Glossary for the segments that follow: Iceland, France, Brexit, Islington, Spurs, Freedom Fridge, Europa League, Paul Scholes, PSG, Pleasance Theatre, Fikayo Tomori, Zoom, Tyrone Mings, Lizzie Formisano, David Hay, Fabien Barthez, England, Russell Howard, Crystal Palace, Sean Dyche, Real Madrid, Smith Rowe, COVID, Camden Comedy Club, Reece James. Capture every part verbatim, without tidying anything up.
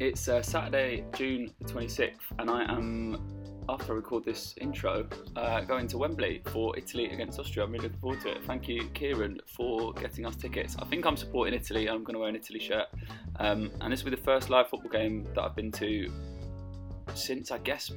It's uh, Saturday, June the twenty-sixth, and I am, after I record this intro, uh, going to Wembley for Italy against Austria. I'm really looking forward to it. Thank you, Kieran, for getting us tickets. I think I'm supporting Italy, and I'm going to wear an Italy shirt. Um, and this will be the first live football game that I've been to since, I guess,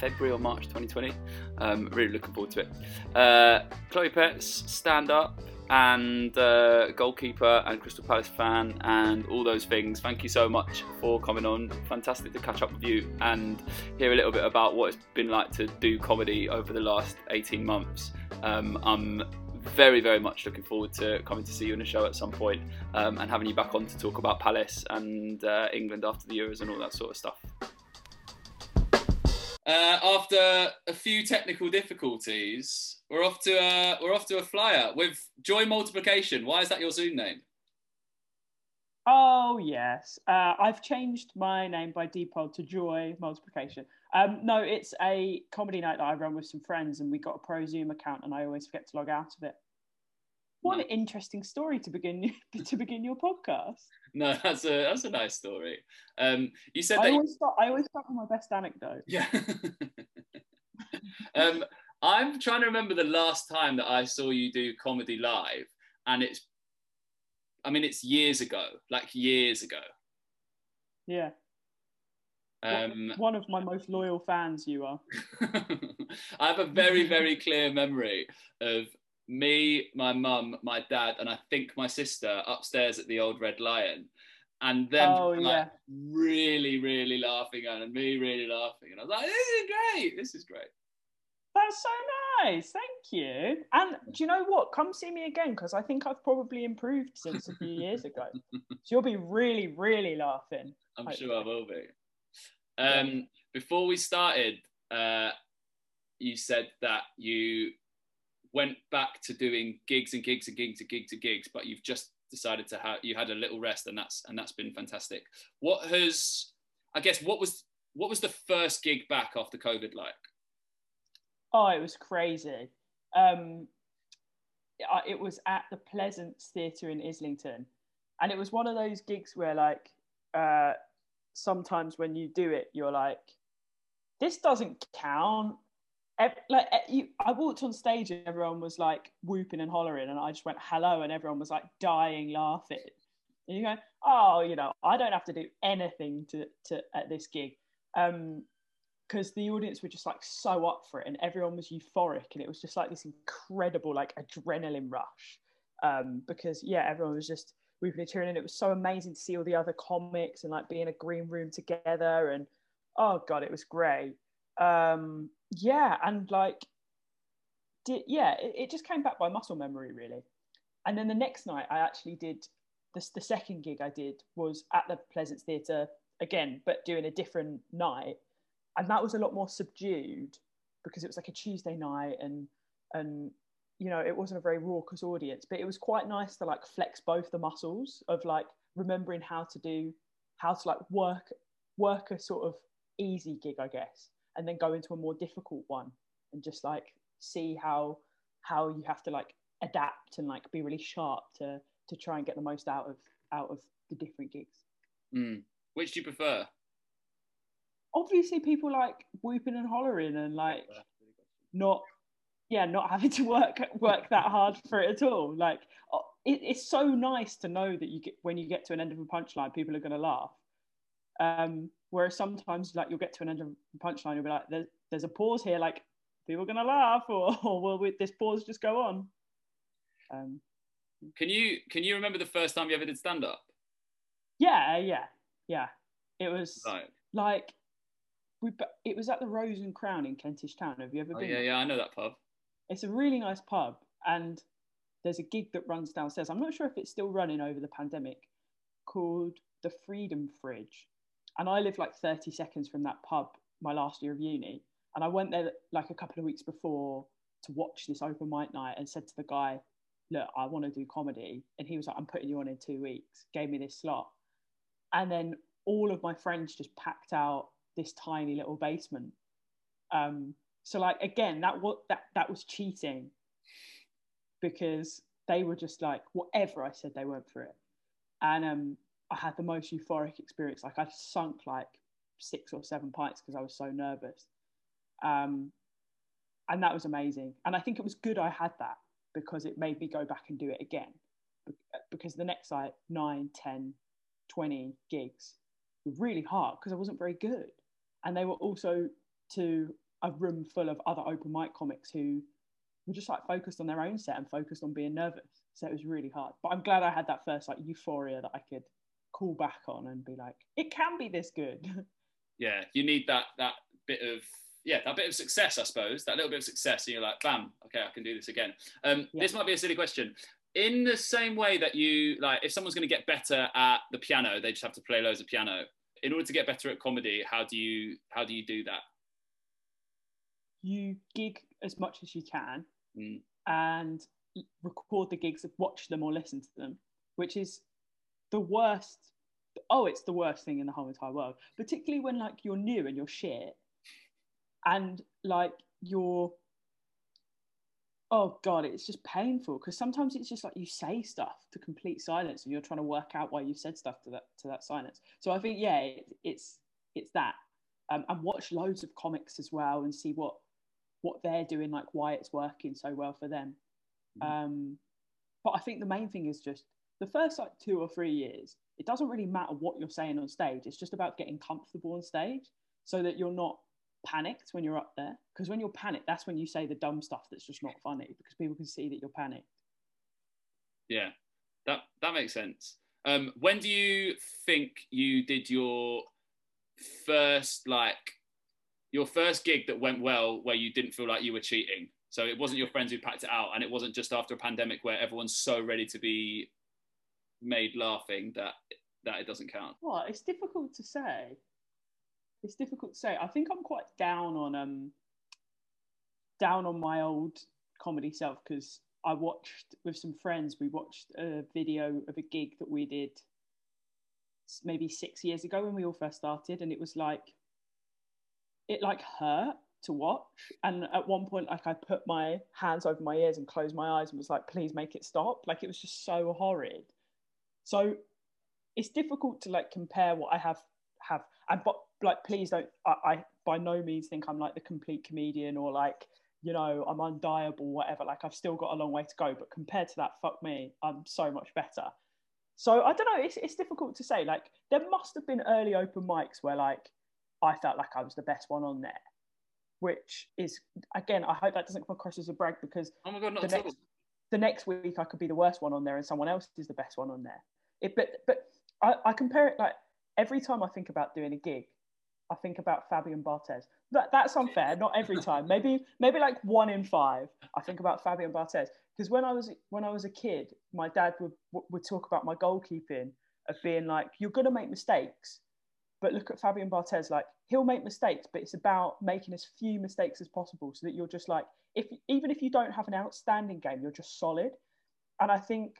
February or March twenty twenty. Um, really looking forward to it. Uh, Chloe Petts, stand-up and uh, goalkeeper and Crystal Palace fan and all those things. Thank you so much for coming on. Fantastic to catch up with you and hear a little bit about what it's been like to do comedy over the last eighteen months. Um, I'm very, very much looking forward to coming to see you in a show at some point, um, and having you back on to talk about Palace and uh, England after the Euros and all that sort of stuff. Uh, after a few technical difficulties, we're off to a, we're off to a flyer with Joy Multiplication. Why is that your Zoom name? Oh yes, uh, I've changed my name by default to Joy Multiplication. Um, no, it's a comedy night that I run with some friends, and we got a pro Zoom account, and I always forget to log out of it. What an interesting story to begin to begin your podcast. No, that's a that's a nice story. Um, you said I that always you... start, I always start with my best anecdote. Yeah. um, I'm trying to remember the last time that I saw you do comedy live, and it's, I mean, it's years ago, like years ago. Yeah. Um, one of my most loyal fans, you are. I have a very very clear memory of me, my mum, my dad, and I think my sister upstairs at the Old Red Lion, and them oh, like, yeah. really, really laughing and me really laughing, and I was like, "This is great! This is great!" That's so nice, thank you. And do you know what? Come see me again, because I think I've probably improved since a few years ago. So you'll be really, really laughing. I'm hopefully. Sure I will be. Um, yeah. Before we started, uh, you said that you went back to doing gigs and gigs and gigs and gigs and gigs, but you've just decided to have, you had a little rest, and that's, and that's been fantastic. What has, I guess, what was, what was the first gig back after COVID like? Oh, it was crazy. Um, it was at the Pleasance Theatre in Islington. And it was one of those gigs where, like, uh, sometimes when you do it, you're like, this doesn't count. Like, you, I walked on stage and everyone was like whooping and hollering, and I just went hello, and everyone was like dying laughing. And you go, oh, you know, I don't have to do anything to, to at this gig, um, because the audience were just like so up for it, and everyone was euphoric, and it was just like this incredible like adrenaline rush, um, because yeah, everyone was just whooping and cheering, and it was so amazing to see all the other comics and like be in a green room together, and oh god, it was great. Um, yeah, and like, did, yeah, it, it just came back by muscle memory, really. And then the next night, I actually did this, the second gig I did was at the Pleasance Theatre again, but doing a different night, and that was a lot more subdued because it was like a Tuesday night, and and you know, it wasn't a very raucous audience, but it was quite nice to like flex both the muscles of like remembering how to do how to like work work a sort of easy gig, I guess, and then go into a more difficult one and just like see how how you have to like adapt and like be really sharp to to try and get the most out of out of the different gigs. Mm. Which do you prefer? Obviously, people like whooping and hollering and like not yeah not having to work work that hard for it at all. Like it, it's so nice to know that you get, when you get to an end of a punchline, people are going to laugh. Um, whereas sometimes like you'll get to an end of the punchline, you'll be like, there's, there's a pause here, like people are going to laugh, or, or will we, this pause just go on? Um, can you can you remember the first time you ever did stand-up? Yeah, yeah, yeah. It was right. like, we, it was at the Rose and Crown in Kentish Town. Have you ever oh, been? Yeah, yeah, I know that pub. It's a really nice pub, and there's a gig that runs downstairs. I'm not sure if it's still running over the pandemic, called the Freedom Fridge. And I lived like thirty seconds from that pub my last year of uni. And I went there like a couple of weeks before to watch this open mic night and said to the guy, look, I want to do comedy. And he was like, I'm putting you on in two weeks. Gave me this slot. And then all of my friends just packed out this tiny little basement. Um, so like, again, that, was, that, that was cheating because they were just like, whatever I said, they weren't for it. And um, I had the most euphoric experience. Like, I sunk like six or seven pints because I was so nervous. Um, and that was amazing. And I think it was good I had that, because it made me go back and do it again. Because the next like nine, ten, twenty gigs were really hard because I wasn't very good. And they were also to a room full of other open mic comics who were just like focused on their own set and focused on being nervous. So it was really hard. But I'm glad I had that first like euphoria that I could call back on and be like, it can be this good. Yeah, you need that that bit of yeah, that bit of success, I suppose. That little bit of success, and you're like, bam, okay, I can do this again. Um, yeah. This might be a silly question. In the same way that you like, if someone's going to get better at the piano, they just have to play loads of piano. In order to get better at comedy, how do you how do you do that? You gig as much as you can, mm. and record the gigs, watch them or listen to them, which is the worst. Oh, it's the worst thing in the whole entire world, particularly when like you're new and you're shit, and like you're. Oh God, it's just painful, because sometimes it's just like you say stuff to complete silence, and you're trying to work out why you said stuff to that to that silence. So I think yeah, it, it's it's that, um, and watch loads of comics as well and see what what they're doing, like why it's working so well for them. Mm-hmm. Um, but I think the main thing is just the first like two or three years, it doesn't really matter what you're saying on stage. It's just about getting comfortable on stage so that you're not panicked when you're up there, because when you're panicked, that's when you say the dumb stuff that's just not funny, because people can see that you're panicked. Yeah, that that makes sense. Um, when do you think you did your first like your first gig that went well, where you didn't feel like you were cheating? So it wasn't your friends who packed it out, and it wasn't just after a pandemic where everyone's so ready to be made laughing that that it doesn't count. Well, it's difficult to say. It's difficult to say. I think I'm quite down on um down on my old comedy self, because I watched with some friends, we watched a video of a gig that we did maybe six years ago when we all first started, and it was like it like hurt to watch. And at one point, like I put my hands over my ears and closed my eyes and was like, please make it stop. Like it was just so horrid. So it's difficult to like compare what I have have and but like, please don't, I, I by no means think I'm like the complete comedian or like, you know, I'm undiable, whatever. Like I've still got a long way to go, but compared to that, fuck me, I'm so much better. So I don't know, it's, it's difficult to say. Like there must have been early open mics where like, I felt like I was the best one on there, which is, again, I hope that doesn't come across as a brag, because oh my God, not the, next, the next week I could be the worst one on there and someone else is the best one on there. It, but but I, I compare it like, every time I think about doing a gig, I think about Fabien Barthez. That, that's unfair, not every time. Maybe maybe like one in five, I think about Fabien Barthez. Because when I was when I was a kid, my dad would would talk about my goalkeeping of being like, you're going to make mistakes, but look at Fabien Barthez, like, he'll make mistakes, but it's about making as few mistakes as possible so that you're just like, if even if you don't have an outstanding game, you're just solid. And I think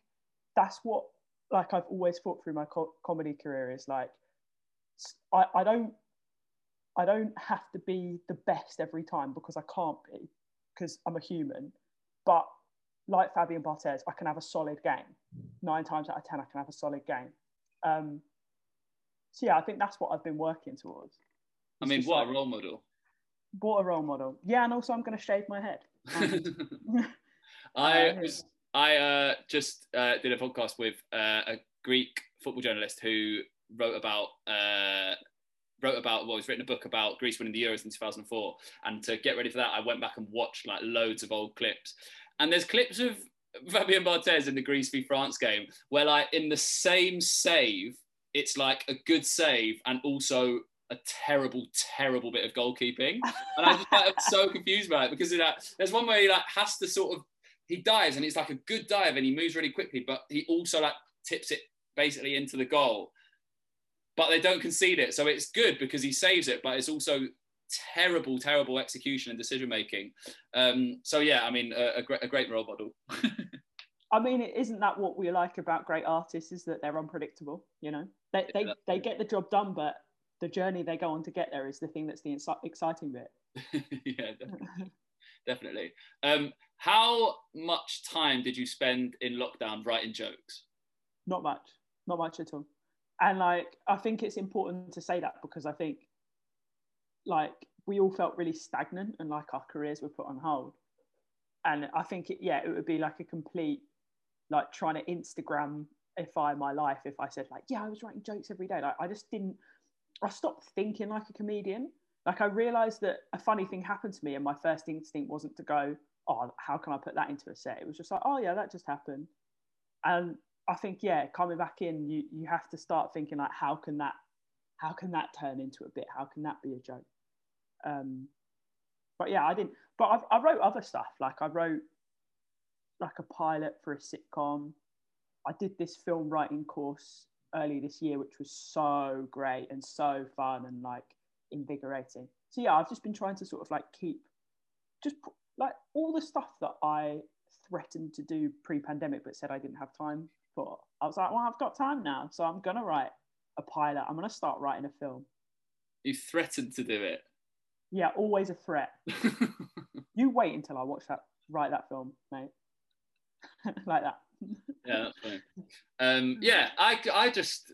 that's what, like, I've always thought through my co- comedy career is like, I, I don't, I don't have to be the best every time, because I can't be, because I'm a human. But like Fabien Barthez, I can have a solid game. Nine times out of ten, I can have a solid game. Um, so yeah, I think that's what I've been working towards. It's I mean, what like, a role model. What a role model. Yeah, and also I'm going to shave my head. And, I uh, was, I uh, just uh, did a podcast with uh, a Greek football journalist who wrote about... Uh, wrote about, well, he's written a book about Greece winning the Euros in two thousand four. And to get ready for that, I went back and watched like loads of old clips. And there's clips of Fabien Barthez in the Greece v France game where like in the same save, it's like a good save and also a terrible, terrible bit of goalkeeping. And I just, like, I'm so confused about it, because of that, there's one where he like has to sort of, he dives and it's like a good dive and he moves really quickly, but he also like tips it basically into the goal. But they don't concede it. So it's good because he saves it, but it's also terrible, terrible execution and decision-making. Um, so yeah, I mean, a, a, great, a great role model. I mean, isn't that what we like about great artists, is that they're unpredictable, you know? They, they, yeah, they get the job done, but the journey they go on to get there is the thing that's the inci- exciting bit. Yeah, definitely. definitely. Um, how much time did you spend in lockdown writing jokes? Not much, not much at all. And like, I think it's important to say that, because I think like we all felt really stagnant and like our careers were put on hold. And I think it, yeah, it would be like a complete, like trying to Instagramify my life if I said like, yeah, I was writing jokes every day. Like I just didn't, I stopped thinking like a comedian. Like I realised that a funny thing happened to me and my first instinct wasn't to go, oh, how can I put that into a set? It was just like, oh yeah, that just happened. And I think, yeah, coming back in, you you have to start thinking like, how can that, how can that turn into a bit? How can that be a joke? Um, but yeah, I didn't, but I've, I wrote other stuff. Like I wrote like a pilot for a sitcom. I did this film writing course early this year, which was so great and so fun and like invigorating. So yeah, I've just been trying to sort of like keep just like all the stuff that I threatened to do pre-pandemic but said I didn't have time for. I was like, well, I've got time now, so I'm gonna write a pilot, I'm gonna start writing a film. You threatened to do it? Yeah, always a threat. You wait until I watch that, write that film, mate. Like that. Yeah, that's funny. Um, yeah, I, I just,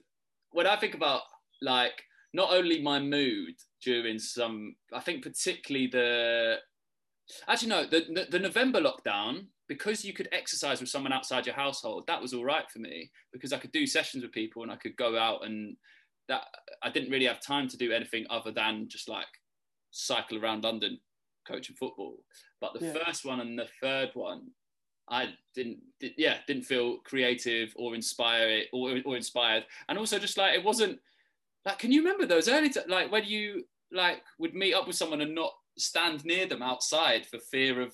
when I think about like not only my mood during some, I think particularly the, actually no, the, the November lockdown, because you could exercise with someone outside your household, that was all right for me, because I could do sessions with people and I could go out, and that I didn't really have time to do anything other than just like cycle around London coaching football. But the yeah. first one and the third one, I didn't, did, yeah, didn't feel creative or inspired, or, or inspired, and also just like it wasn't. Like, can you remember those early t- like when you like would meet up with someone and not stand near them outside for fear of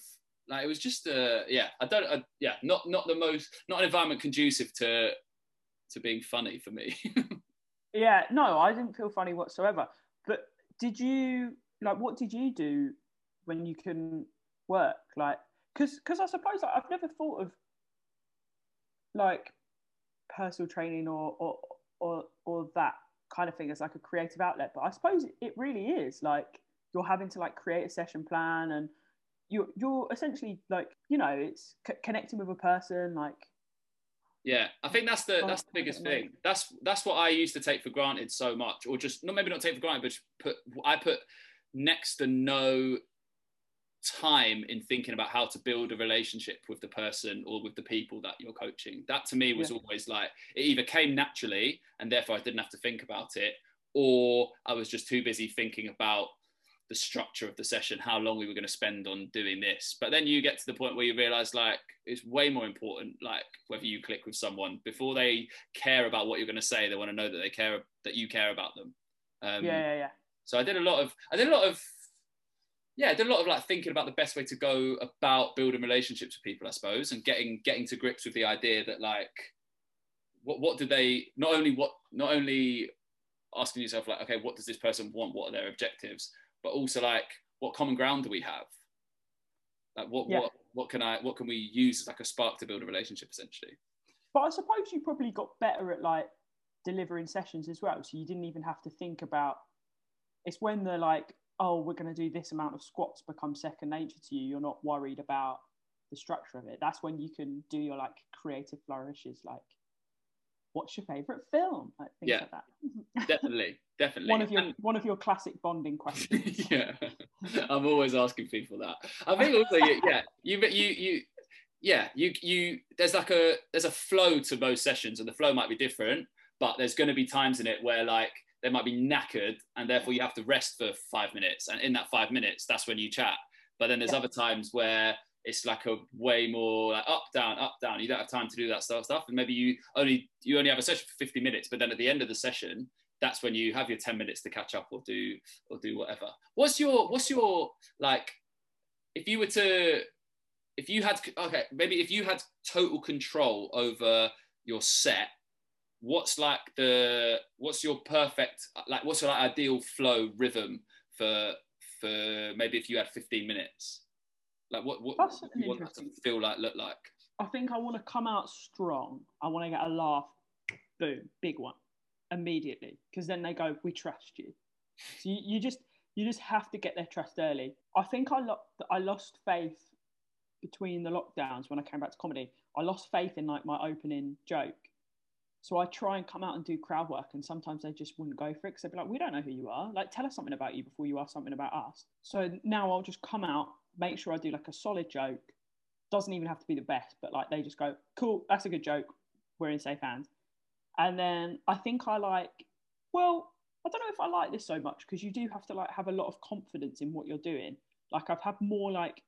like, it was just a uh, yeah, I don't, uh, yeah, not not the most, not an environment conducive to to being funny for me. Yeah, no, I didn't feel funny whatsoever. But did you like, what did you do when you couldn't work? Like, because because I suppose like, I've never thought of like personal training or or or, or that kind of thing as like a creative outlet, but I suppose it really is like you're having to like create a session plan, and you're you're essentially like, you know, it's c- connecting with a person. Like, yeah, I think that's the that's the biggest thing. That's that's what I used to take for granted so much, or just not maybe not take for granted, but just put I put next to no time in thinking about how to build a relationship with the person or with the people that you're coaching. That to me was yeah. always like, it either came naturally and therefore I didn't have to think about it, or I was just too busy thinking about the structure of the session, how long we were going to spend on doing this. But then you get to the point where you realize like it's way more important, like whether you click with someone. Before they care about what you're going to say, they want to know that they care, that you care about them. Um, yeah, yeah, yeah. So I did a lot of I did a lot of Yeah, I did a lot of like thinking about the best way to go about building relationships with people, I suppose, and getting getting to grips with the idea that like, what what do they not only what not only asking yourself like, okay, what does this person want? What are their objectives? But also like, what common ground do we have? Like, what yeah. what what can I what can we use as like a spark to build a relationship essentially? But I suppose you probably got better at like delivering sessions as well, so you didn't even have to think about. It's when they're like, oh, we're going to do this amount of squats, become second nature to you. You're not worried about the structure of it. That's when you can do your like creative flourishes, like what's your favourite film? Like things yeah, like that. definitely, definitely. One of your and... one of your classic bonding questions. Yeah, I'm always asking people that. I think also, yeah, you, you, you, yeah, you, you. There's like a there's a flow to most sessions, and the flow might be different, but there's going to be times in it where like, they might be knackered and therefore you have to rest for five minutes. And in that five minutes, that's when you chat. But then there's yeah. other times where it's like a way more like up, down, up, down. You don't have time to do that sort of stuff. And maybe you only you only have a session for fifty minutes, but then at the end of the session, that's when you have your ten minutes to catch up or do or do whatever. What's your, what's your like, if you were to, if you had, okay, maybe if you had total control over your set, what's like the what's your perfect like what's your like ideal flow rhythm for for maybe if you had fifteen minutes, like what what, what do you want that to feel like, look like? I think I want to come out strong. I want to get a laugh, boom, big one immediately, because then they go, we trust you. So you, you just you just have to get their trust early. I think I lost I lost faith between the lockdowns when I came back to comedy. I lost faith in like my opening joke. So I try and come out and do crowd work, and sometimes they just wouldn't go for it because they'd be like, we don't know who you are. Like, tell us something about you before you ask something about us. So now I'll just come out, make sure I do like a solid joke. Doesn't even have to be the best, but like they just go, cool, that's a good joke. We're in safe hands. And then I think I like, well, I don't know if I like this so much, because you do have to like have a lot of confidence in what you're doing. Like I've had more like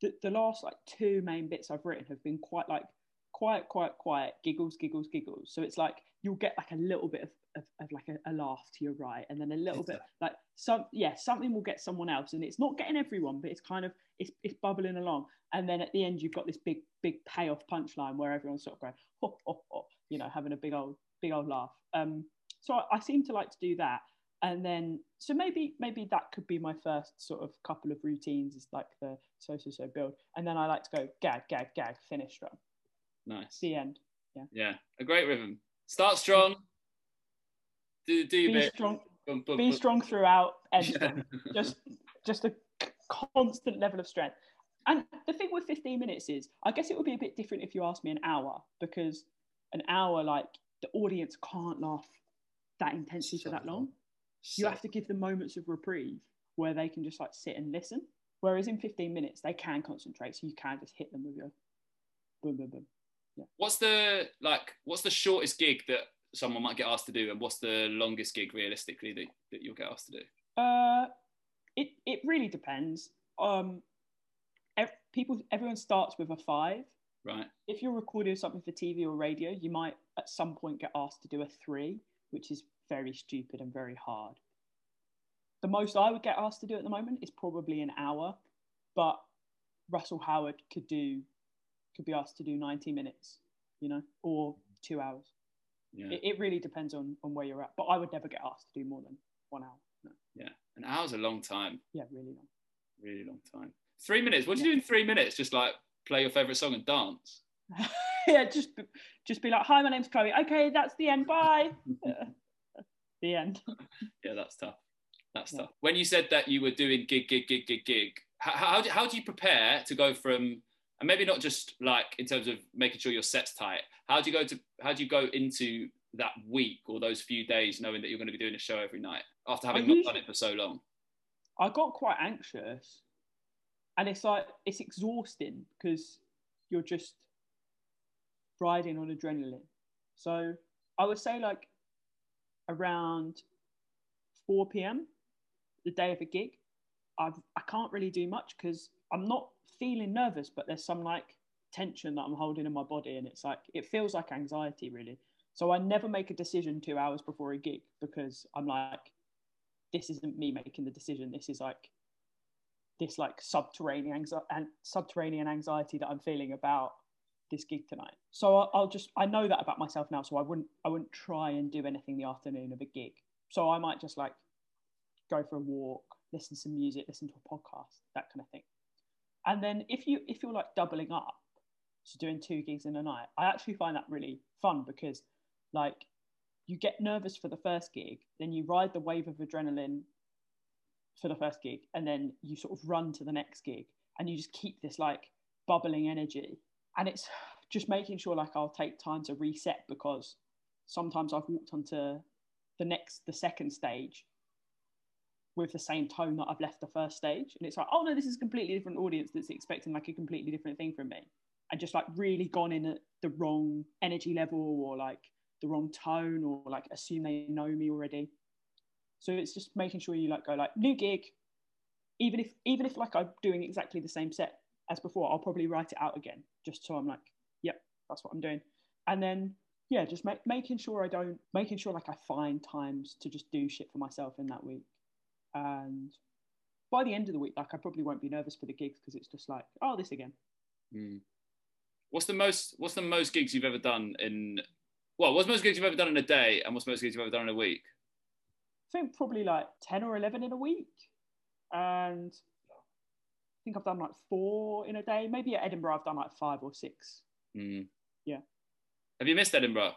the, the last like two main bits I've written have been quite like, quiet, quiet, quiet, giggles, giggles, giggles. So it's like you'll get like a little bit of, of, of like a, a laugh to your right, and then a little bit like some, yeah, something will get someone else, and it's not getting everyone, but it's kind of it's it's bubbling along. And then at the end, you've got this big, big payoff punchline where everyone's sort of going, ho, ho, ho, you know, having a big old, big old laugh. Um, so I, I seem to like to do that, and then so maybe maybe that could be my first sort of couple of routines is like the so so so build, and then I like to go gag, gag, gag, finish drum. Nice. The end. Yeah. Yeah. A great rhythm. Start strong. Do do your be bit. Strong, boom, boom, be boom. Strong throughout. End strong. just just a constant level of strength. And the thing with fifteen minutes is, I guess it would be a bit different if you asked me an hour, because an hour, like the audience can't laugh that intensely so for that long. So you have to give them moments of reprieve where they can just like sit and listen. Whereas in fifteen minutes, they can concentrate, so you can just hit them with your boom, boom, boom. Yeah. What's the like? What's the shortest gig that someone might get asked to do, and what's the longest gig realistically that, that you'll get asked to do? Uh, it it really depends. Um, ev- people, everyone starts with a five. Right. If you're recording something for T V or radio, you might at some point get asked to do a three, which is very stupid and very hard. The most I would get asked to do at the moment is probably an hour, but Russell Howard could do. could be asked to do ninety minutes, you know, or two hours. Yeah. It, it really depends on, on where you're at. But I would never get asked to do more than one hour. No. Yeah, an hour's a long time. Yeah, really long. Really long time. Three minutes. What do you yeah. do in three minutes? Just like play your favourite song and dance. yeah, just just be like, hi, my name's Chloe. Okay, that's the end. Bye. the end. yeah, that's tough. That's yeah. tough. When you said that you were doing gig, gig, gig, gig, gig, how how do, how do you prepare to go from? And maybe not just like in terms of making sure your set's tight. How do you go to how do you go into that week or those few days knowing that you're going to be doing a show every night after having not done it for so long? I got quite anxious, and it's like it's exhausting because you're just riding on adrenaline. So I would say like around four p.m. the day of a gig, I've I can't really do much because I'm not feeling nervous, but there's some like tension that I'm holding in my body, and it's like it feels like anxiety really. So I never make a decision two hours before a gig, because I'm like, this isn't me making the decision, this is like this like subterranean anxiety and subterranean anxiety that I'm feeling about this gig tonight. So I'll, I'll just I know that about myself now, so I wouldn't I wouldn't try and do anything the afternoon of a gig. So I might just like go for a walk, listen to some music, listen to a podcast, that kind of thing. And then if you if you're like doubling up, so doing two gigs in a night, I actually find that really fun, because like you get nervous for the first gig, then you ride the wave of adrenaline for the first gig, and then you sort of run to the next gig, and you just keep this like bubbling energy. And it's just making sure like I'll take time to reset, because sometimes I've walked onto the next the second stage with the same tone that I've left the first stage. And it's like, oh no, this is a completely different audience that's expecting like a completely different thing from me. And just like really gone in at the wrong energy level, or like the wrong tone, or like assume they know me already. So it's just making sure you like go like new gig. Even if, even if like I'm doing exactly the same set as before, I'll probably write it out again, just so I'm like, yep, that's what I'm doing. And then, yeah, just make, making sure I don't, making sure like I find times to just do shit for myself in that week. And by the end of the week, like I probably won't be nervous for the gigs, because it's just like, oh, this again. Mm. What's the most? What's the most gigs you've ever done in? Well, what's the most gigs you've ever done in a day, and what's the most gigs you've ever done in a week? I think probably like ten or eleven in a week, and I think I've done like four in a day. Maybe at Edinburgh, I've done like five or six. Mm. Yeah. Have you missed Edinburgh?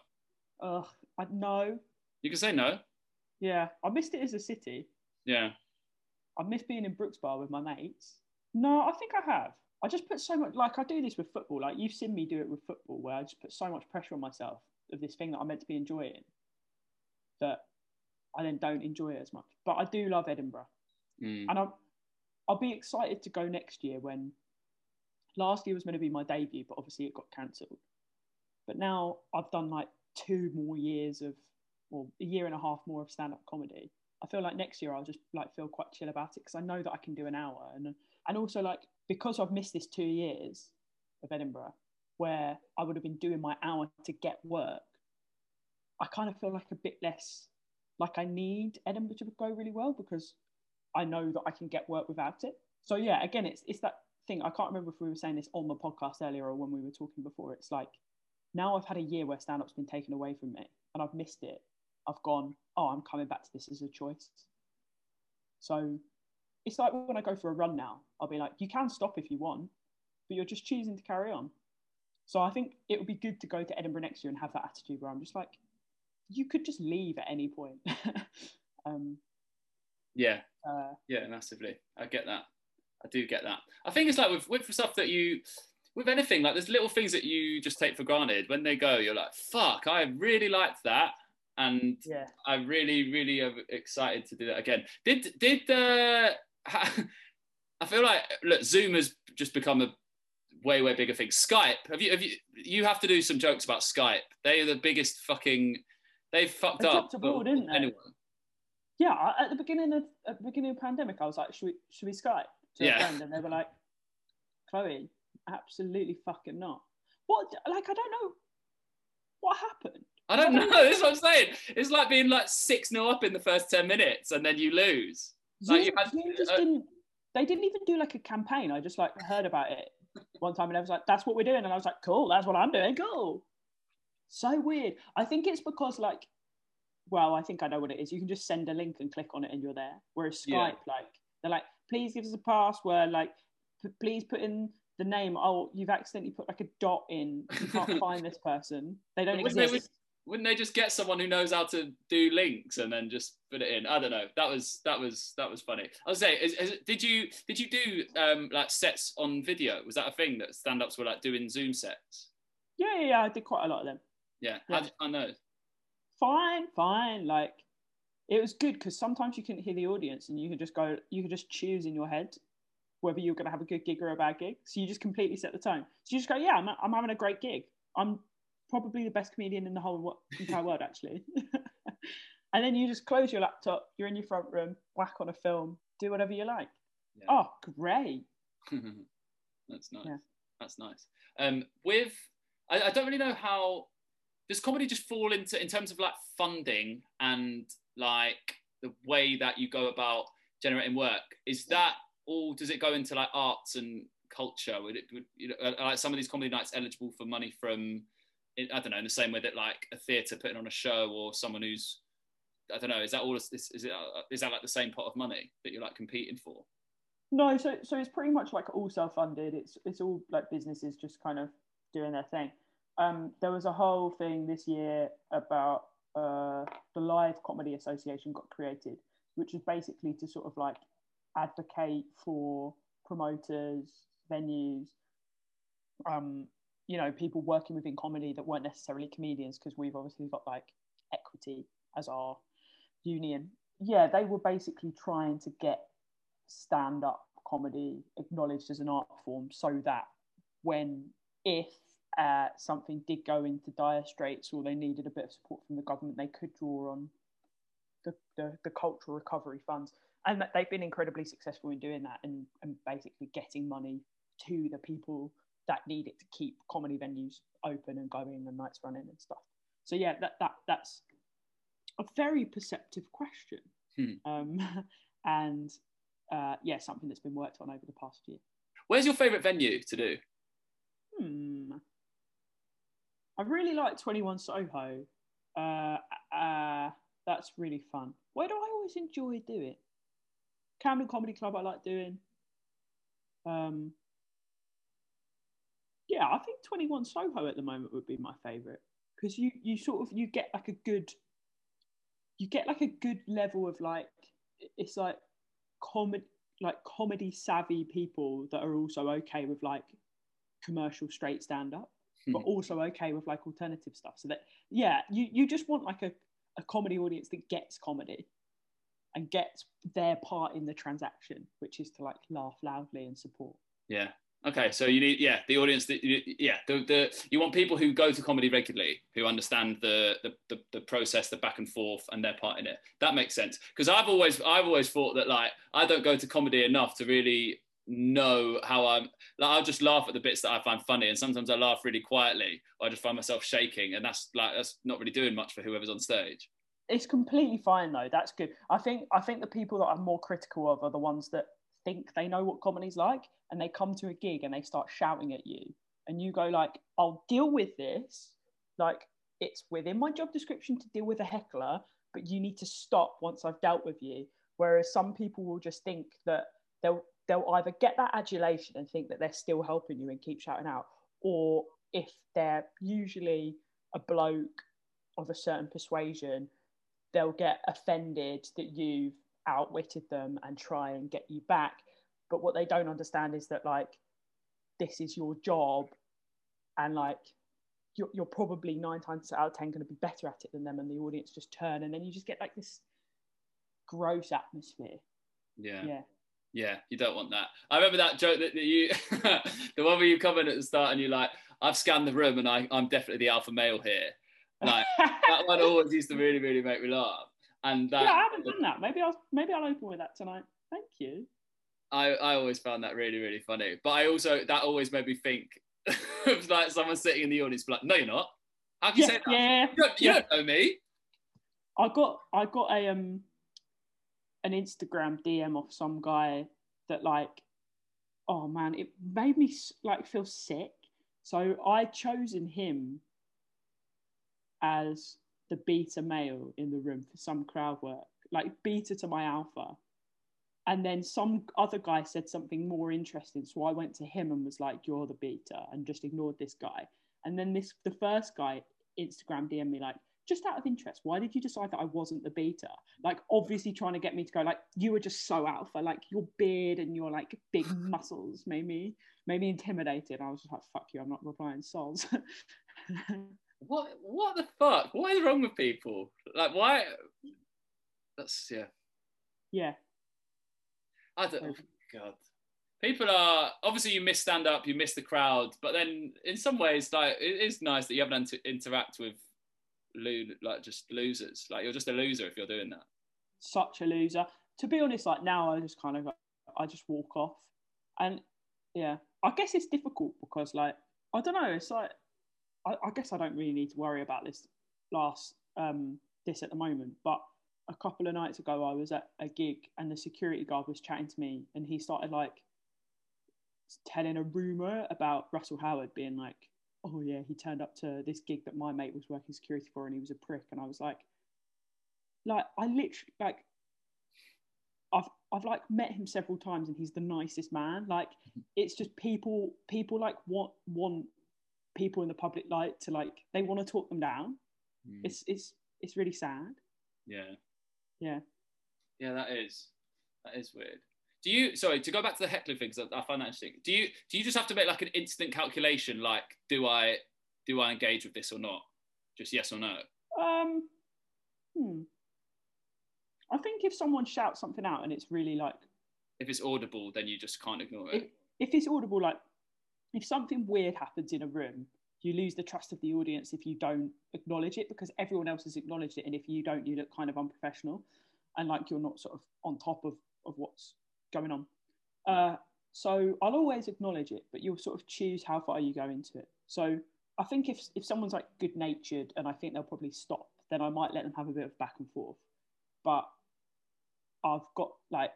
Ugh, I no. You can say no. Yeah, I missed it as a city. Yeah, I miss being in Brooks Bar with my mates. No, I think I have. I just put so much, like I do this with football, like you've seen me do it with football, where I just put so much pressure on myself of this thing that I'm meant to be enjoying, that I then don't enjoy it as much. But I do love Edinburgh. Mm. And I'll, I'll be excited to go next year when... Last year was meant to be my debut, but obviously it got cancelled. But now I've done like two more years of, or a year and a half more of stand-up comedy. I feel like next year I'll just like feel quite chill about it because I know that I can do an hour. And and also like, because I've missed this two years of Edinburgh where I would have been doing my hour to get work, I kind of feel like a bit less, like I need Edinburgh to go really well because I know that I can get work without it. So yeah, again, it's it's that thing. I can't remember if we were saying this on the podcast earlier or when we were talking before. It's like, now I've had a year where stand-up's been taken away from me and I've missed it. I've gone, oh, I'm coming back to this as a choice. So it's like when I go for a run now, I'll be like, you can stop if you want, but you're just choosing to carry on. So I think it would be good to go to Edinburgh next year and have that attitude where I'm just like, you could just leave at any point. um, yeah, uh, yeah, massively. I get that. I do get that. I think it's like with, with stuff that you... With anything, like there's little things that you just take for granted. When they go, you're like, fuck, I really liked that. And yeah. I really, really am excited to do that again. Did, did, uh, I feel like, look, Zoom has just become a way, way bigger thing. Skype, have you, have you, you have to do some jokes about Skype. They are the biggest fucking, they've fucked they up. The ball, didn't they? Anyone. Yeah, at the beginning of, at the beginning of the pandemic, I was like, should we, should we Skype? To yeah. a friend, and they were like, Chloe, absolutely fucking not. What, like, I don't know what happened. I don't know. That's what I'm saying. It's like being like six nil up in the first ten minutes and then you lose. Like, you, you had, you just uh, didn't, they didn't even do like a campaign. I just like heard about it one time and I was like, that's what we're doing. And I was like, cool, that's what I'm doing. Cool. So weird. I think it's because, like, well, I think I know what it is. You can just send a link and click on it and you're there. Whereas Skype, yeah. like, they're like, please give us a password. Like, p- please put in the name. Oh, you've accidentally put like a dot in. You can't find this person. They don't wouldn't exist. They, would, wouldn't they just get someone who knows how to do links and then just put it in? I don't know. That was that was that was funny. I was saying, is, is, did you did you do um, like sets on video? Was that a thing that stand-ups were like doing Zoom sets? Yeah, yeah, yeah. I did quite a lot of them. Yeah. yeah. How did you find those? Fine, fine. Like, it was good because sometimes you couldn't hear the audience and you could just go, you could just choose in your head whether you're going to have a good gig or a bad gig. So you just completely set the tone. So you just go, yeah, I'm, I'm having a great gig. I'm probably the best comedian in the whole entire world, actually. And then you just close your laptop, you're in your front room, whack on a film, do whatever you like. Yeah. Oh, great. That's nice. Yeah. That's nice. Um, with, I, I don't really know how, does comedy just fall into, in terms of like funding and like the way that you go about generating work, is that all, does it go into like arts and culture? Would it, would, you know, are, like some of these comedy nights eligible for money from, I don't know, in the same way that like a theatre putting on a show or someone who's, I don't know, is that all, is, is it, is that like the same pot of money that you're like competing for? No, so so it's pretty much like all self-funded. It's it's all like businesses just kind of doing their thing. Um, there was a whole thing this year about uh the Live Comedy Association got created, which is basically to sort of like advocate for promoters, venues, um you know, people working within comedy that weren't necessarily comedians, because we've obviously got like Equity as our union. Yeah, they were basically trying to get stand-up comedy acknowledged as an art form so that when, if Uh, something did go into dire straits or they needed a bit of support from the government, they could draw on the, the, the cultural recovery funds. And they've been incredibly successful in doing that and, and basically getting money to the people that need it to keep comedy venues open and going and nights running and stuff. So yeah, that that that's a very perceptive question. Hmm. Um, and uh, yeah, something that's been worked on over the past year. Where's your favourite venue to do? Hmm... I really like twenty-one Soho. Uh, uh, that's really fun. Where do I always enjoy doing? Camden Comedy Club I like doing. Um, yeah, I think twenty-one Soho at the moment would be my favourite, because you you sort of you get like a good you get like a good level of like, it's like comedy like comedy savvy people that are also okay with like commercial straight stand up. but also okay with like alternative stuff. So that, yeah, you, you just want like a, a comedy audience that gets comedy and gets their part in the transaction, which is to like laugh loudly and support. Yeah. Okay, so you need, yeah, the audience, that you, yeah, the, the you want people who go to comedy regularly, who understand the, the the the process, the back and forth, and their part in it. That makes sense, because I've always I've always thought that like I don't go to comedy enough to really know how I'm. Like, I'll just laugh at the bits that I find funny, and sometimes I laugh really quietly, or I just find myself shaking, and that's like that's not really doing much for whoever's on stage. It's completely fine though. That's good. I think I think the people that I'm more critical of are the ones that think they know what comedy's like, and they come to a gig and they start shouting at you, and you go like, I'll deal with this, like it's within my job description to deal with a heckler, but you need to stop once I've dealt with you. Whereas some people will just think that they'll they'll either get that adulation and think that they're still helping you and keep shouting out, or if they're usually a bloke of a certain persuasion, they'll get offended that you've outwitted them and try and get you back. But what they don't understand is that like this is your job, and like you're, you're probably nine times out of ten going to be better at it than them, and the audience just turn, and then you just get like this gross atmosphere. Yeah, yeah, yeah. You don't want that. I remember that joke that, that you the one where you come in at the start and you're like, I've scanned the room and I, I'm definitely the alpha male here. Like that one always used to really really make me laugh. And that, yeah, I haven't done that. Maybe I'll maybe I'll open with that tonight. Thank you. I, I always found that really really funny. But I also that always made me think of like someone sitting in the audience, like, no, you're not. How can yeah, you say that? Yeah, you don't, you yeah. don't know me. I got I got a um an Instagram D M off some guy that like, oh man, it made me like feel sick. So I chosen him as the beta male in the room for some crowd work, like beta to my alpha. And then some other guy said something more interesting, so I went to him and was like, you're the beta, and just ignored this guy. And then this the first guy Instagram D M'd me like, just out of interest, why did you decide that I wasn't the beta? Like obviously trying to get me to go like, you were just so alpha, like your beard and your like big muscles made me made me intimidated. I was just like, fuck you, I'm not replying, sols. What what the fuck? What is wrong with people? Like why? That's yeah. Yeah. I don't know. Oh, God. People are obviously you miss stand up, you miss the crowd, but then in some ways, like it is nice that you haven't to interact with lo- like just losers. Like you're just a loser if you're doing that. Such a loser. To be honest, like now I just kind of I just walk off, and yeah, I guess it's difficult because like I don't know, it's like. I, I guess I don't really need to worry about this last um, this at the moment, but a couple of nights ago I was at a gig and the security guard was chatting to me and he started like telling a rumour about Russell Howard being like, oh yeah, he turned up to this gig that my mate was working security for and he was a prick. And I was like, like I literally like I've I've like met him several times and he's the nicest man. Like it's just people people like want want people in the public light to like they want to talk them down. Mm. It's it's it's really sad. Yeah, yeah, yeah. That is that is weird. Do you? Sorry to go back to the heckler thing because I, I find that interesting. Do you do you just have to make like an instant calculation? Like, do I do I engage with this or not? Just yes or no. Um. Hmm. I think if someone shouts something out and it's really like, if it's audible, then you just can't ignore it. If, if it's audible, like. If something weird happens in a room, you lose the trust of the audience if you don't acknowledge it because everyone else has acknowledged it. And if you don't, you look kind of unprofessional and like you're not sort of on top of, of what's going on. Uh, so I'll always acknowledge it, but you'll sort of choose how far you go into it. So I think if if someone's like good natured and I think they'll probably stop, then I might let them have a bit of back and forth. But I've got like,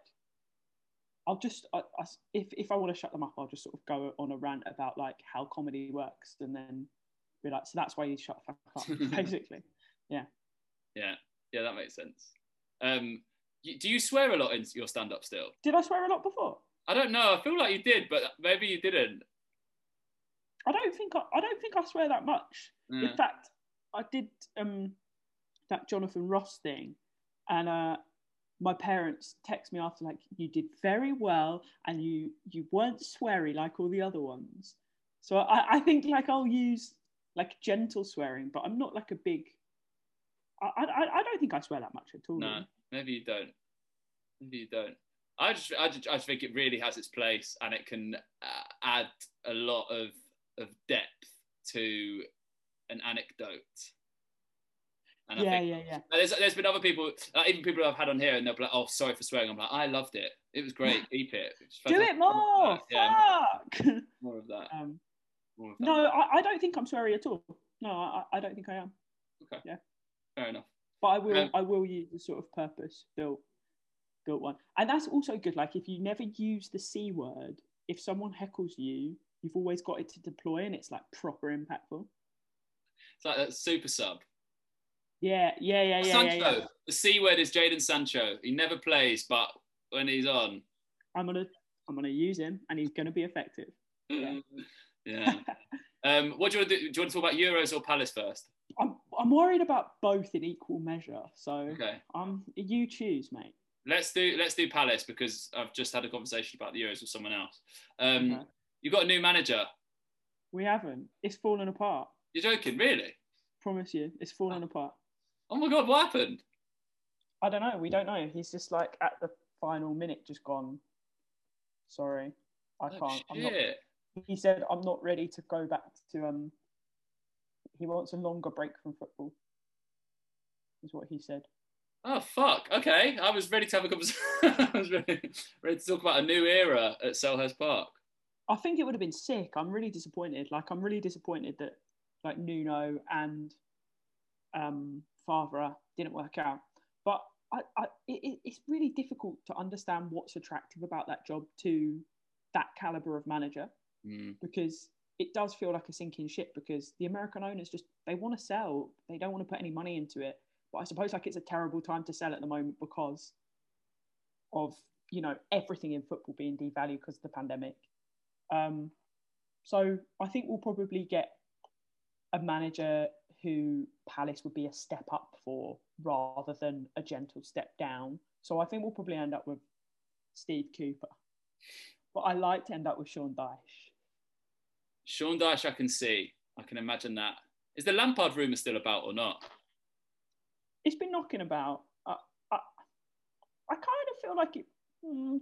I'll just, I, I, if if I want to shut them up, I'll just sort of go on a rant about like how comedy works and then be like, so that's why you shut the fuck up, basically. Yeah. Yeah. Yeah, that makes sense. Um, you, do you swear a lot in your stand-up still? Did I swear a lot before? I don't know. I feel like you did, but maybe you didn't. I don't think I, I don't think I swear that much. Yeah. In fact, I did um, that Jonathan Ross thing and... Uh, my parents text me after like, you did very well and you you weren't sweary like all the other ones. So I, I think like I'll use like gentle swearing, but I'm not like a big. I I, I don't think I swear that much at all. No, really. Maybe you don't. Maybe you don't. I just, I just I just think it really has its place, and it can uh, add a lot of of depth to an anecdote. And I yeah, think, yeah, yeah. There's, there's been other people, like even people I've had on here, and they'll be like, "Oh, sorry for swearing." I'm like, "I loved it. It was great. Keep it. it Do it more. Yeah, fuck. More of that." Um, more of that. No, I, I don't think I'm sweary at all. No, I, I don't think I am. Okay. Yeah. Fair enough. But I will. Um, I will use the sort of purpose built built one, and that's also good. Like if you never use the C word, if someone heckles you, you've always got it to deploy, and it's like proper impactful. It's like that super sub. Yeah, yeah, yeah, yeah. Sancho. Yeah, yeah. The C word is Jadon Sancho. He never plays, but when he's on, I'm gonna, I'm gonna use him, and he's gonna be effective. Yeah. yeah. um, what do you want to do? Do you want to talk about Euros or Palace first? I'm, I'm worried about both in equal measure. So, okay. um, you choose, mate. Let's do, let's do Palace because I've just had a conversation about the Euros with someone else. Um, okay. You've got a new manager. We haven't. It's fallen apart. You're joking, really? Promise you, it's fallen oh. apart. Oh my God, what happened? I don't know. We don't know. He's just like at the final minute just gone, sorry, I oh, can't. I'm not, he said, I'm not ready to go back to... um. He wants a longer break from football, is what he said. Oh, fuck. Okay. I was ready to have a conversation. I was ready, ready to talk about a new era at Selhurst Park. I think it would have been sick. I'm really disappointed. Like, I'm really disappointed that like Nuno and... um. Favre didn't work out, but I, I, it, it's really difficult to understand what's attractive about that job to that caliber of manager mm. because it does feel like a sinking ship. Because the American owners just they want to sell, they don't want to put any money into it. But I suppose like it's a terrible time to sell at the moment because of you know everything in football being devalued because of the pandemic. Um, so I think we'll probably get a manager who Palace would be a step up for rather than a gentle step down. So I think we'll probably end up with Steve Cooper. But I like to end up with Sean Dyche. Sean Dyche, I can see. I can imagine that. Is the Lampard rumour still about or not? It's been knocking about. I, I, I kind of feel like it...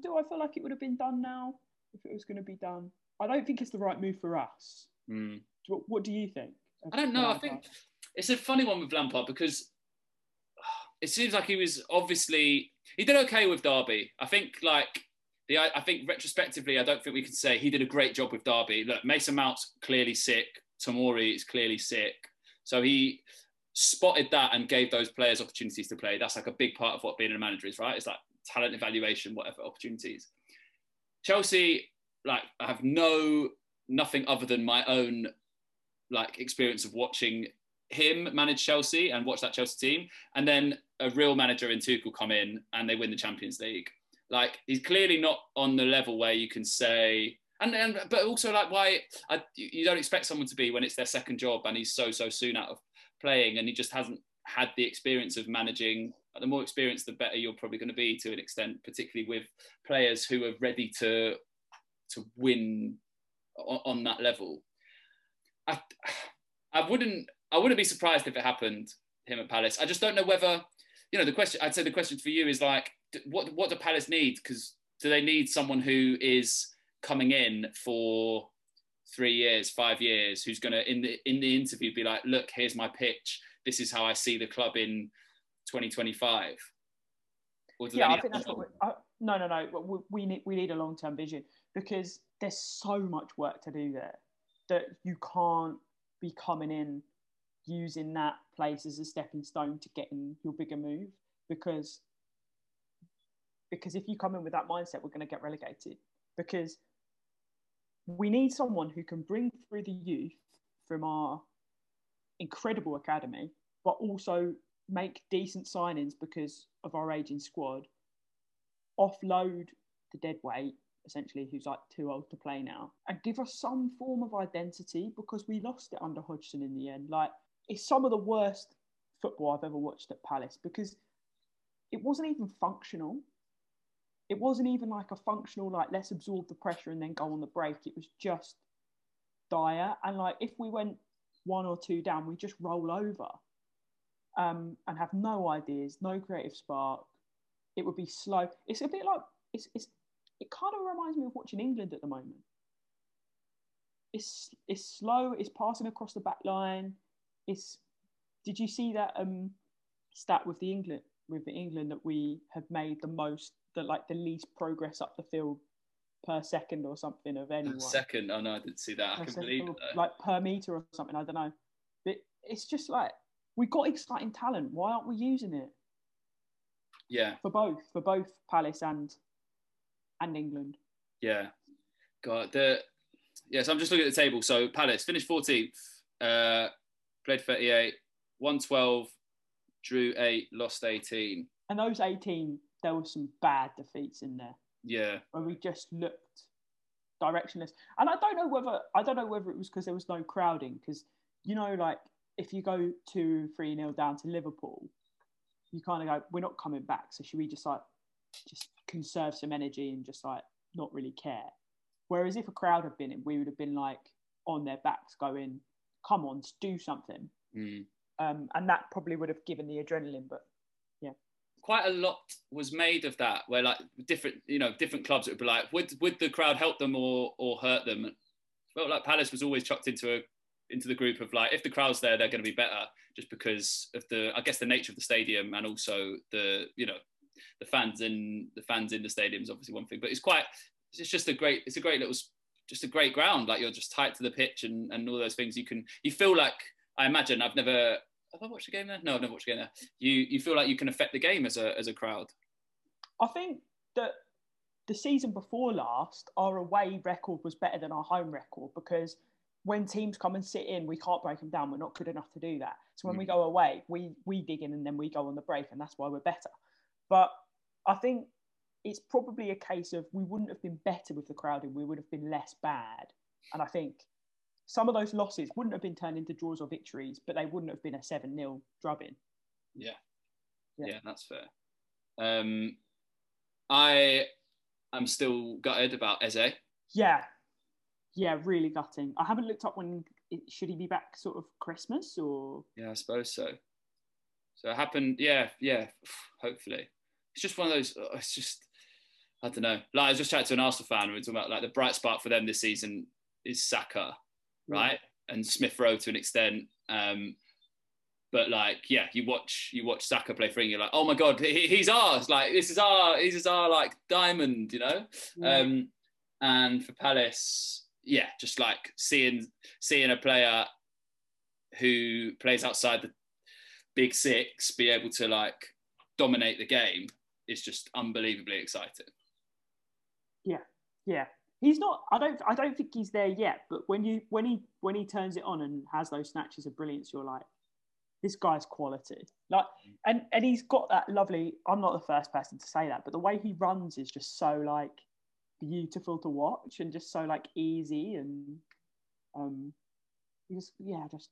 Do I feel like it would have been done now if it was going to be done? I don't think it's the right move for us. Mm. What, what do you think? I don't know. I think it's a funny one with Lampard because it seems like he was obviously he did okay with Derby. I think like the I think retrospectively, I don't think we can say he did a great job with Derby. Look, Mason Mount's clearly sick. Tomori is clearly sick. So he spotted that and gave those players opportunities to play. That's like a big part of what being a manager is, right? It's like talent evaluation, whatever opportunities. Chelsea, like I have no nothing other than my own. Like experience of watching him manage Chelsea and watch that Chelsea team, and then a real manager in Tuchel come in and they win the Champions League. Like he's clearly not on the level where you can say, and and but also like why I, you don't expect someone to be when it's their second job and he's so so soon out of playing and he just hasn't had the experience of managing. The more experience, the better you're probably going to be to an extent, particularly with players who are ready to to win on, on that level. I, I wouldn't. I wouldn't be surprised if it happened him at Palace. I just don't know whether, you know, the question. I'd say the question for you is like, what what do Palace need? Because do they need someone who is coming in for three years, five years, who's going to in the in the interview be like, look, here's my pitch. This is how I see the club in twenty twenty-five. Or do yeah, they need I think that's what. I, no, no, no. We, we need we need a long term vision because there's so much work to do there. That you can't be coming in using that place as a stepping stone to getting your bigger move because because if you come in with that mindset, we're going to get relegated because we need someone who can bring through the youth from our incredible academy, but also make decent signings because of our aging squad, offload the dead weight, essentially, who's like too old to play now, and give us some form of identity because we lost it under Hodgson in the end. Like, it's some of the worst football I've ever watched at Palace because it wasn't even functional. It wasn't even like a functional, like, let's absorb the pressure and then go on the break. It was just dire. And like, if we went one or two down, we just roll over um, and have no ideas, no creative spark. It would be slow. It's a bit like, it's, it's, it kind of reminds me of watching England at the moment. It's it's slow, it's passing across the back line. It's, did you see that um, stat with the England with the England that we have made the most, the like the least progress up the field per second or something of anyone? Second, oh no, I didn't see that. I can believe it. Like per meter or something, I don't know. But it's just like, we got exciting talent. Why aren't we using it? Yeah. For both, for both Palace and and England. Yeah. God, the yeah, so I'm just looking at the table. So Palace finished fourteenth, uh, played thirty-eight, won twelve, drew eight, lost eighteen. And those eighteen, there were some bad defeats in there. Yeah. Where we just looked directionless. And I don't know whether I don't know whether it was because there was no crowding, because you know, like if you go two, three nil down to Liverpool, you kind of go, we're not coming back. So should we just like just conserve some energy and just like not really care? Whereas if a crowd had been in, we would have been like on their backs going, come on, do something. Mm. Um, and that probably would have given the adrenaline, but yeah. Quite a lot was made of that, where like different, you know, different clubs would be like, would would the crowd help them or or hurt them? It felt like Palace was always chucked into a into the group of like, if the crowd's there, they're going to be better, just because of the, I guess, the nature of the stadium, and also the, you know, the fans in the fans in the stadium is obviously one thing, but it's quite. It's just a great, it's a great little, just a great ground. Like you're just tight to the pitch and, and all those things. You can, you feel like, I imagine, I've never, have I watched a game there? No, I've never watched a game there. You, you feel like you can affect the game as a, as a crowd. I think that the season before last, our away record was better than our home record, because when teams come and sit in, we can't break them down. We're not good enough to do that. So when mm. we go away, we, we dig in and then we go on the break, and that's why we're better. But I think, it's probably a case of we wouldn't have been better with the crowding. We would have been less bad. And I think some of those losses wouldn't have been turned into draws or victories, but they wouldn't have been a seven nil drubbing. Yeah. Yeah, yeah, that's fair. Um, I am still gutted about Eze. Yeah. Yeah, really gutting. I haven't looked up when, it, should he be back sort of Christmas or? Yeah, I suppose so. So it happened, yeah, yeah, hopefully. It's just one of those, it's just, I don't know. Like I was just chatting to an Arsenal fan, and we were talking about like the bright spark for them this season is Saka, right? Yeah. And Smith Rowe to an extent. Um, but like, yeah, you watch you watch Saka play for England, you're like, oh my God, he, he's ours. Like this is our this is our like diamond, you know. Yeah. Um, and for Palace, yeah, just like seeing seeing a player who plays outside the big six be able to like dominate the game. It's just unbelievably exciting. Yeah, yeah. He's not. I don't. I don't think he's there yet. But when you when he when he turns it on and has those snatches of brilliance, you're like, this guy's quality. Like, and and he's got that lovely. I'm not the first person to say that, but the way he runs is just so like beautiful to watch, and just so like easy, and um, he just yeah, just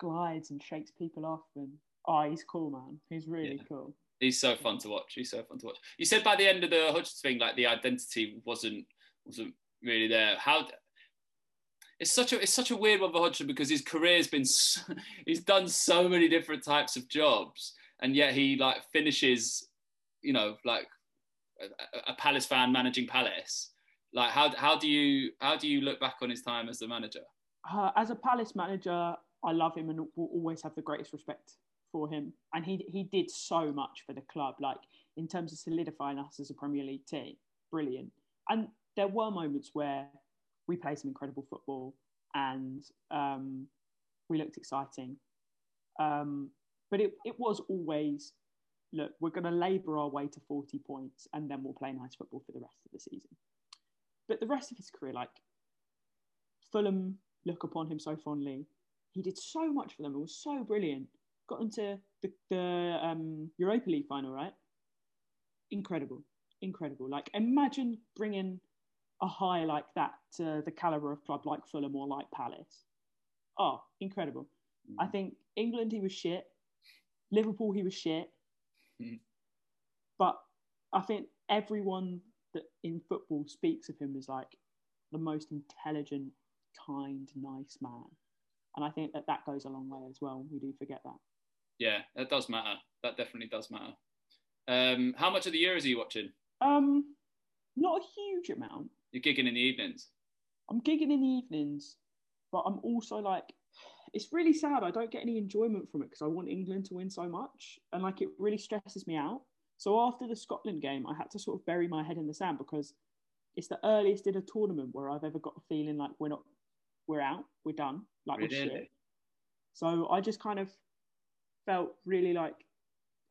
glides and shakes people off, and oh, he's cool, man. He's really yeah. cool. He's so fun to watch. He's so fun to watch. You said by the end of the Hodgson thing, like the identity wasn't wasn't really there. How it's such a it's such a weird one for Hodgson, because his career's been so, he's done so many different types of jobs, and yet he like finishes, you know, like a, a Palace fan managing Palace. Like how how do you how do you look back on his time as the manager? Uh, as a Palace manager, I love him and will always have the greatest respect for him, and he he did so much for the club, like in terms of solidifying us as a Premier League team. Brilliant. And there were moments where we played some incredible football, and um, we looked exciting, um, but it, it was always, look, we're going to labour our way to forty points and then we'll play nice football for the rest of the season. But the rest of his career, like Fulham look upon him so fondly, he did so much for them, it was so brilliant. Got into the, the um, Europa League final, right? Incredible, incredible. Like, imagine bringing a high like that to the calibre of club like Fulham or like Palace. Oh, incredible. Mm. I think England, he was shit. Liverpool, he was shit. Mm. But I think everyone that in football speaks of him as like the most intelligent, kind, nice man. And I think that that goes a long way as well. We do forget that. Yeah, that does matter. That definitely does matter. Um, how much of the Euros are you watching? Um, not a huge amount. You're gigging in the evenings? I'm gigging in the evenings, but I'm also like, it's really sad. I don't get any enjoyment from it because I want England to win so much. And like, it really stresses me out. So after the Scotland game, I had to sort of bury my head in the sand because it's the earliest in a tournament where I've ever got a feeling like we're not, we're out, we're done, like really? We're shit. So I just kind of felt really like,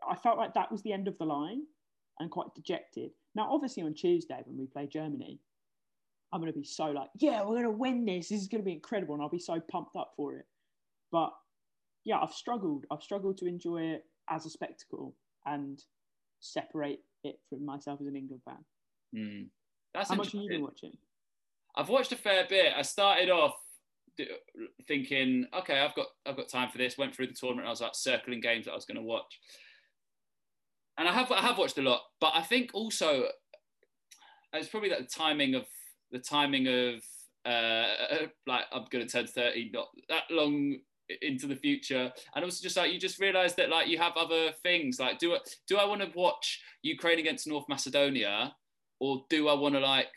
I felt like that was the end of the line and quite dejected. Now, obviously on Tuesday when we play Germany, I'm going to be so like, yeah, we're going to win this. This is going to be incredible. And I'll be so pumped up for it. But yeah, I've struggled. I've struggled to enjoy it as a spectacle and separate it from myself as an England fan. Mm. That's How much have you been watching? I've watched a fair bit. I started off thinking, okay, I've got I've got time for this. Went through the tournament. I was like circling games that I was going to watch. And I have I have watched a lot, but I think also it's probably like the timing of the timing of uh, like I'm going to turn thirty, not that long into the future, and also just like you just realise that like you have other things. Like do I, do I want to watch Ukraine against North Macedonia, or do I want to like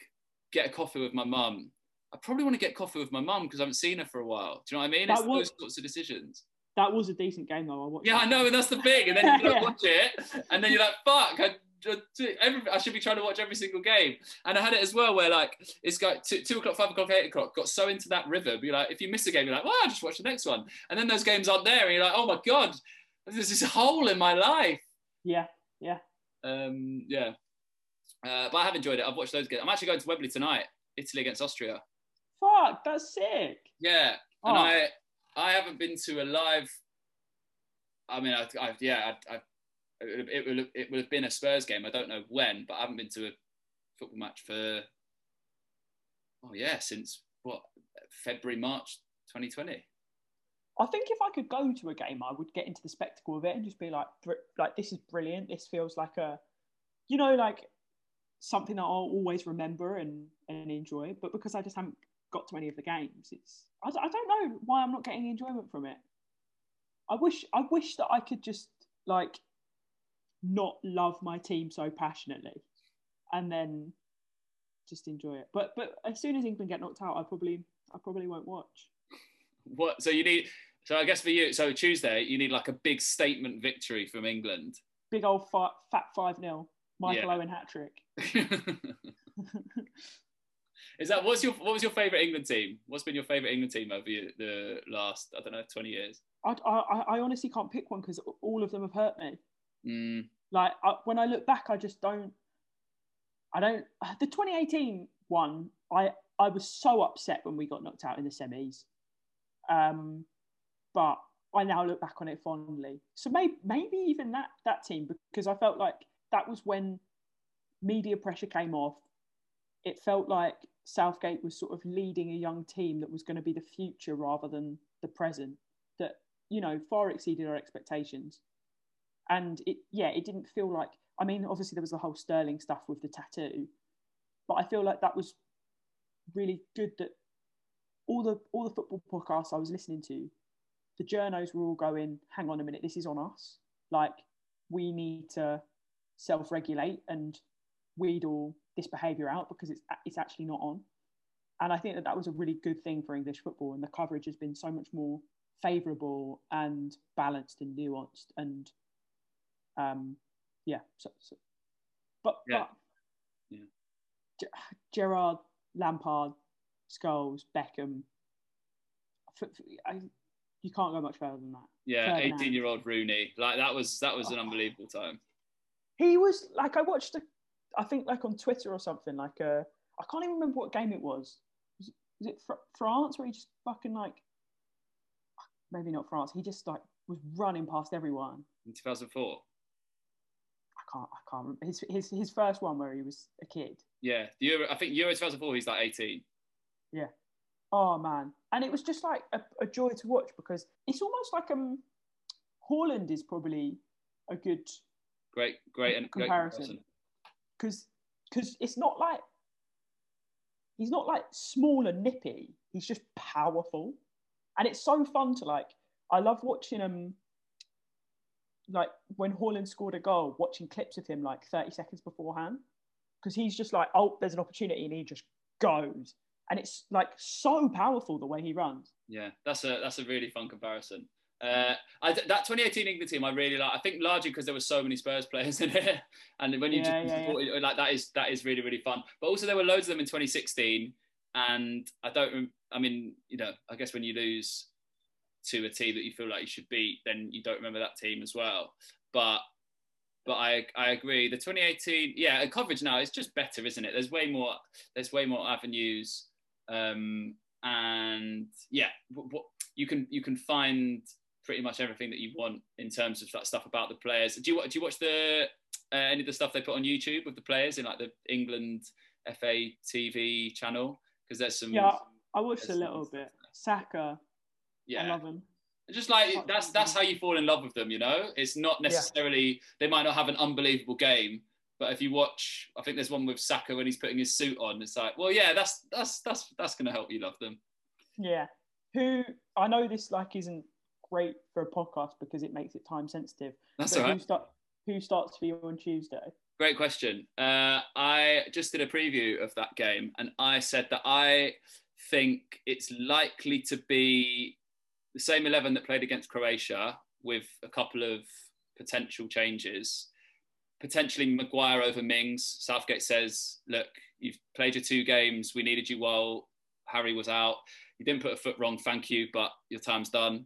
get a coffee with my mum? I probably want to get coffee with my mum because I haven't seen her for a while. Do you know what I mean? That it's was, those sorts of decisions. That was a decent game though. I watched. Yeah, that. I know, and that's the thing. And then you like, yeah. watch it, and then you're like, fuck. I, Every, I should be trying to watch every single game. And I had it as well where like it's got two, two o'clock, five o'clock, eight o'clock, got so into that rhythm. You're like, if you miss a game, you're like, well, I'll just watch the next one. And then those games aren't there. And you're like, oh my God, there's this hole in my life. Yeah, yeah. Um, yeah. Uh, but I have enjoyed it. I've watched those games. I'm actually going to Wembley tonight, Italy against Austria. Fuck, that's sick. Yeah. Oh. And I I haven't been to a live, I mean, I, I yeah, I, I It would, have, it would have been a Spurs game. I don't know when, but I haven't been to a football match for, oh yeah, since what, February, March twenty twenty. I think if I could go to a game, I would get into the spectacle of it and just be like, like this is brilliant. This feels like a, you know, like something that I'll always remember and, and enjoy. But because I just haven't got to any of the games, it's I, I don't know why I'm not getting enjoyment from it. I wish I wish that I could just like, not love my team so passionately and then just enjoy it, but but as soon as England get knocked out, I probably I probably won't watch. What so you need so I guess for you so Tuesday you need like a big statement victory from England, big old fat, fat five nil, Michael yeah. Owen hat trick. Is that what's your what was your favourite England team? What's been your favourite England team over the last I don't know twenty years? I I, I honestly can't pick one because all of them have hurt me. Mm. Like I, when I look back, I just don't. I don't. The twenty eighteen one, I I was so upset when we got knocked out in the semis, um, but I now look back on it fondly. So maybe maybe even that that team, because I felt like that was when media pressure came off. It felt like Southgate was sort of leading a young team that was going to be the future rather than the present. That, you know, far exceeded our expectations. And it, yeah, it didn't feel like, I mean, obviously there was the whole Sterling stuff with the tattoo, but I feel like that was really good that all the all the football podcasts I was listening to, the journos were all going, hang on a minute, this is on us. Like, we need to self-regulate and weed all this behaviour out because it's it's actually not on. And I think that that was a really good thing for English football, and the coverage has been so much more favourable and balanced and nuanced and Um, yeah, so, so. but yeah. but yeah. G- Gerrard, Lampard, Scholes, Beckham. F- f- I, you can't go much further than that. Yeah, eighteen-year-old Rooney, like that was that was oh. an unbelievable time. He was like I watched, a, I think like on Twitter or something. Like a, I can't even remember what game it was. Was it, was it fr- France where he just fucking like? Maybe not France. He just like was running past everyone. In two thousand four. I can't remember his, his his first one where he was a kid. Yeah, the Euro, I think Euro two thousand four. He's like eighteen. Yeah. Oh man, and it was just like a, a joy to watch because it's almost like um, Haaland is probably a good, great, great and comparison because because it's not like he's not like small and nippy. He's just powerful. And it's so fun to like, I love watching um, like when Haaland scored a goal, watching clips of him like thirty seconds beforehand, because he's just like, oh, there's an opportunity, and he just goes. And it's like so powerful the way he runs. Yeah, that's a that's a really fun comparison. Uh, I, that twenty eighteen England team, I really like. I think largely because there were so many Spurs players in it, and when you yeah, just yeah, yeah. like that is that is really really fun. But also there were loads of them in twenty sixteen, and I don't. I mean, you know, I guess when you lose to a team that you feel like you should beat, then you don't remember that team as well. But but I I agree. The twenty eighteen, yeah, coverage now is just better, isn't it? There's way more. There's way more avenues. Um, and yeah, what, you can you can find pretty much everything that you want in terms of that stuff about the players. Do you do you watch the uh, any of the stuff they put on YouTube with the players in like the England F A T V channel? Because there's some. Yeah, I watched a little bit. Saka, yeah, I love him. Just like that's that's how you fall in love with them, you know. It's not necessarily yeah. they might not have an unbelievable game. But if you watch, I think there's one with Saka when he's putting his suit on. It's like, well, yeah, that's that's that's that's going to help you love them. Yeah. Who I know this like isn't great for a podcast because it makes it time sensitive. That's all right. Who, start, who starts for you on Tuesday? Great question. Uh, I just did a preview of that game, and I said that I think it's likely to be the same eleven that played against Croatia with a couple of potential changes. Potentially Maguire over Mings. Southgate says, look, you've played your two games. We needed you while Harry was out. You didn't put a foot wrong, thank you, but your time's done.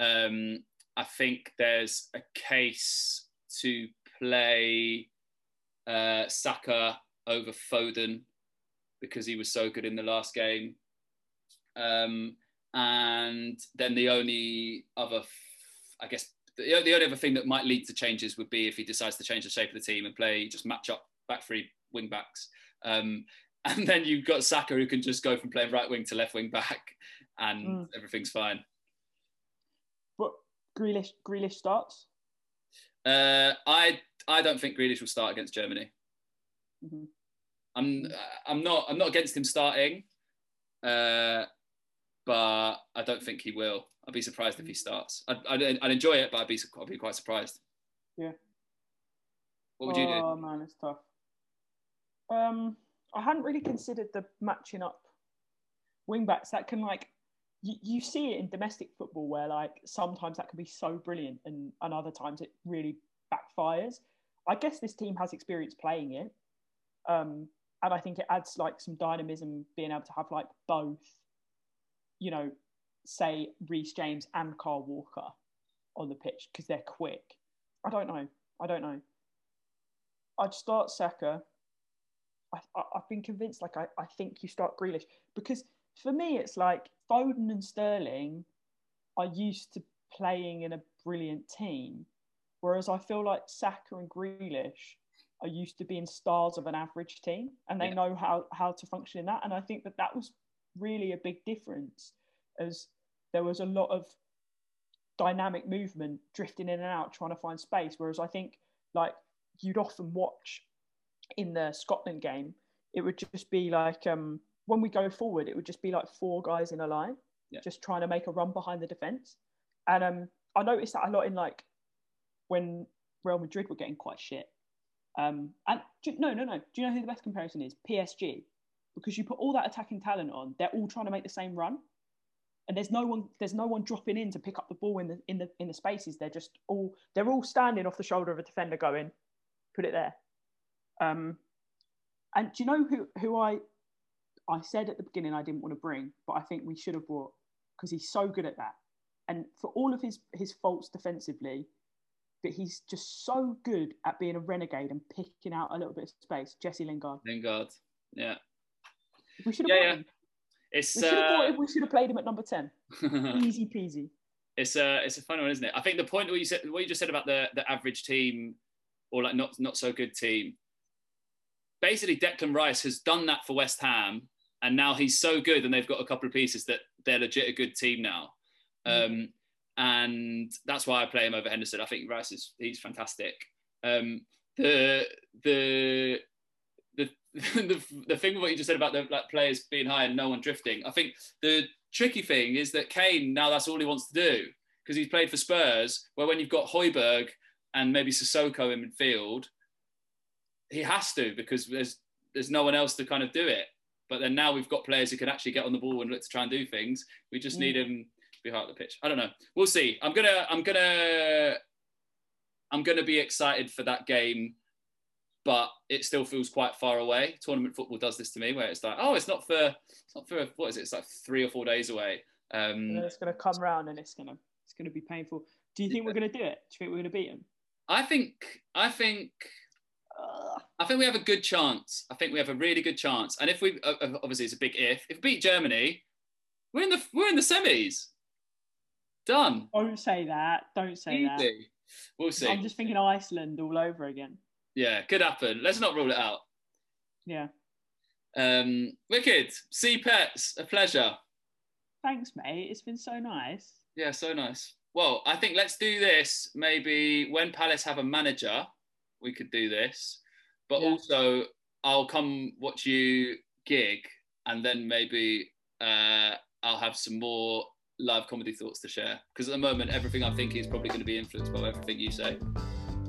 Um, I think there's a case to play uh, Saka over Foden because he was so good in the last game. Um, and then the only other, I guess, the only other thing that might lead to changes would be if he decides to change the shape of the team and play just match up back three wing backs. Um, and then you've got Saka who can just go from playing right wing to left wing back and mm. everything's fine. But Grealish, Grealish starts? Uh, I I don't think Grealish will start against Germany. Mm-hmm. I'm I'm not I'm not against him starting, uh, but I don't think he will. I'd be surprised if he starts. I'd, I'd, I'd enjoy it, but I'd be, I'd be quite surprised. Yeah. What would oh, you do? Oh, man, it's tough. Um, I hadn't really considered the matching up wing-backs. That can, like, you, you see it in domestic football where, like, sometimes that can be so brilliant and, and other times it really backfires. I guess this team has experience playing it. Um, and I think it adds, like, some dynamism being able to have, like, both, you know, say Reece James and Kyle Walker on the pitch because they're quick. I don't know. I don't know. I'd start Saka. I, I, I've been convinced, like, I, I think you start Grealish because for me, it's like Foden and Sterling are used to playing in a brilliant team, whereas I feel like Saka and Grealish are used to being stars of an average team and they yeah. know how, how to function in that. And I think that that was really a big difference as there was a lot of dynamic movement drifting in and out, trying to find space. Whereas I think like you'd often watch in the Scotland game, it would just be like, um, when we go forward, it would just be like four guys in a line, yeah. just trying to make a run behind the defence. And um, I noticed that a lot in like when Real Madrid were getting quite shit. Um, and do, no, no, no. Do you know who the best comparison is? P S G. Because you put all that attacking talent on, they're all trying to make the same run. And there's no one, there's no one dropping in to pick up the ball in the in the in the spaces. They're just all, they're all standing off the shoulder of a defender, going, put it there. Um, and do you know who who I I said at the beginning I didn't want to bring, but I think we should have brought because he's so good at that. And for all of his his faults defensively, but he's just so good at being a renegade and picking out a little bit of space. Jesse Lingard. Lingard, yeah. We should have yeah, brought him. Yeah. It's, we, should uh, we should have played him at number ten. Easy peasy. It's a it's a fun one, isn't it? I think the point what you said, what you just said about the the average team, or like not not so good team. Basically, Declan Rice has done that for West Ham, and now he's so good, and they've got a couple of pieces that they're legit a good team now. Mm. Um, and that's why I play him over Henderson. I think Rice is he's fantastic. Um, the the the the the thing with what you just said about the like, players being high and no one drifting, I think the tricky thing is that Kane, now that's all he wants to do, because he's played for Spurs, where when you've got Højbjerg and maybe Sissoko in midfield, he has to, because there's there's no one else to kind of do it. But then now we've got players who can actually get on the ball and look to try and do things. We just mm. need him to be high up the pitch. I don't know. We'll see. I'm gonna I'm gonna I'm gonna be excited for that game, but it still feels quite far away. Tournament football does this to me, where it's like, oh, it's not for it's not for what is it? It's like three or four days away. Um, yeah, it's gonna come round and it's gonna it's gonna be painful. Do you think yeah. we're gonna do it? Do you think we're gonna beat him? I think I think. I think we have a good chance. I think we have a really good chance. And if we, obviously it's a big if, if we beat Germany, we're in the we're in the semis. Done. Don't say that. Don't say Easy. that. We'll see. I'm just thinking Iceland all over again. Yeah, could happen. Let's not rule it out. Yeah. Um, wicked. See Pets, a pleasure. Thanks, mate. It's been so nice. Yeah, so nice. Well, I think let's do this. Maybe when Palace have a manager, we could do this. But yeah. also, I'll come watch you gig, and then maybe uh, I'll have some more live comedy thoughts to share. Because at the moment, everything I'm thinking is probably going to be influenced by everything you say.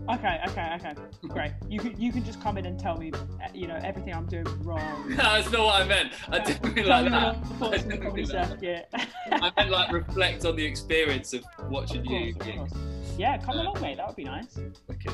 Okay, okay, okay. Great. You can you can just come in and tell me, you know, everything I'm doing wrong. No, that's not what I meant. I didn't mean like that. I didn't mean like that. I meant like reflect on the experience of watching of course, you gig. Yeah, come uh, along, mate. That would be nice. Okay.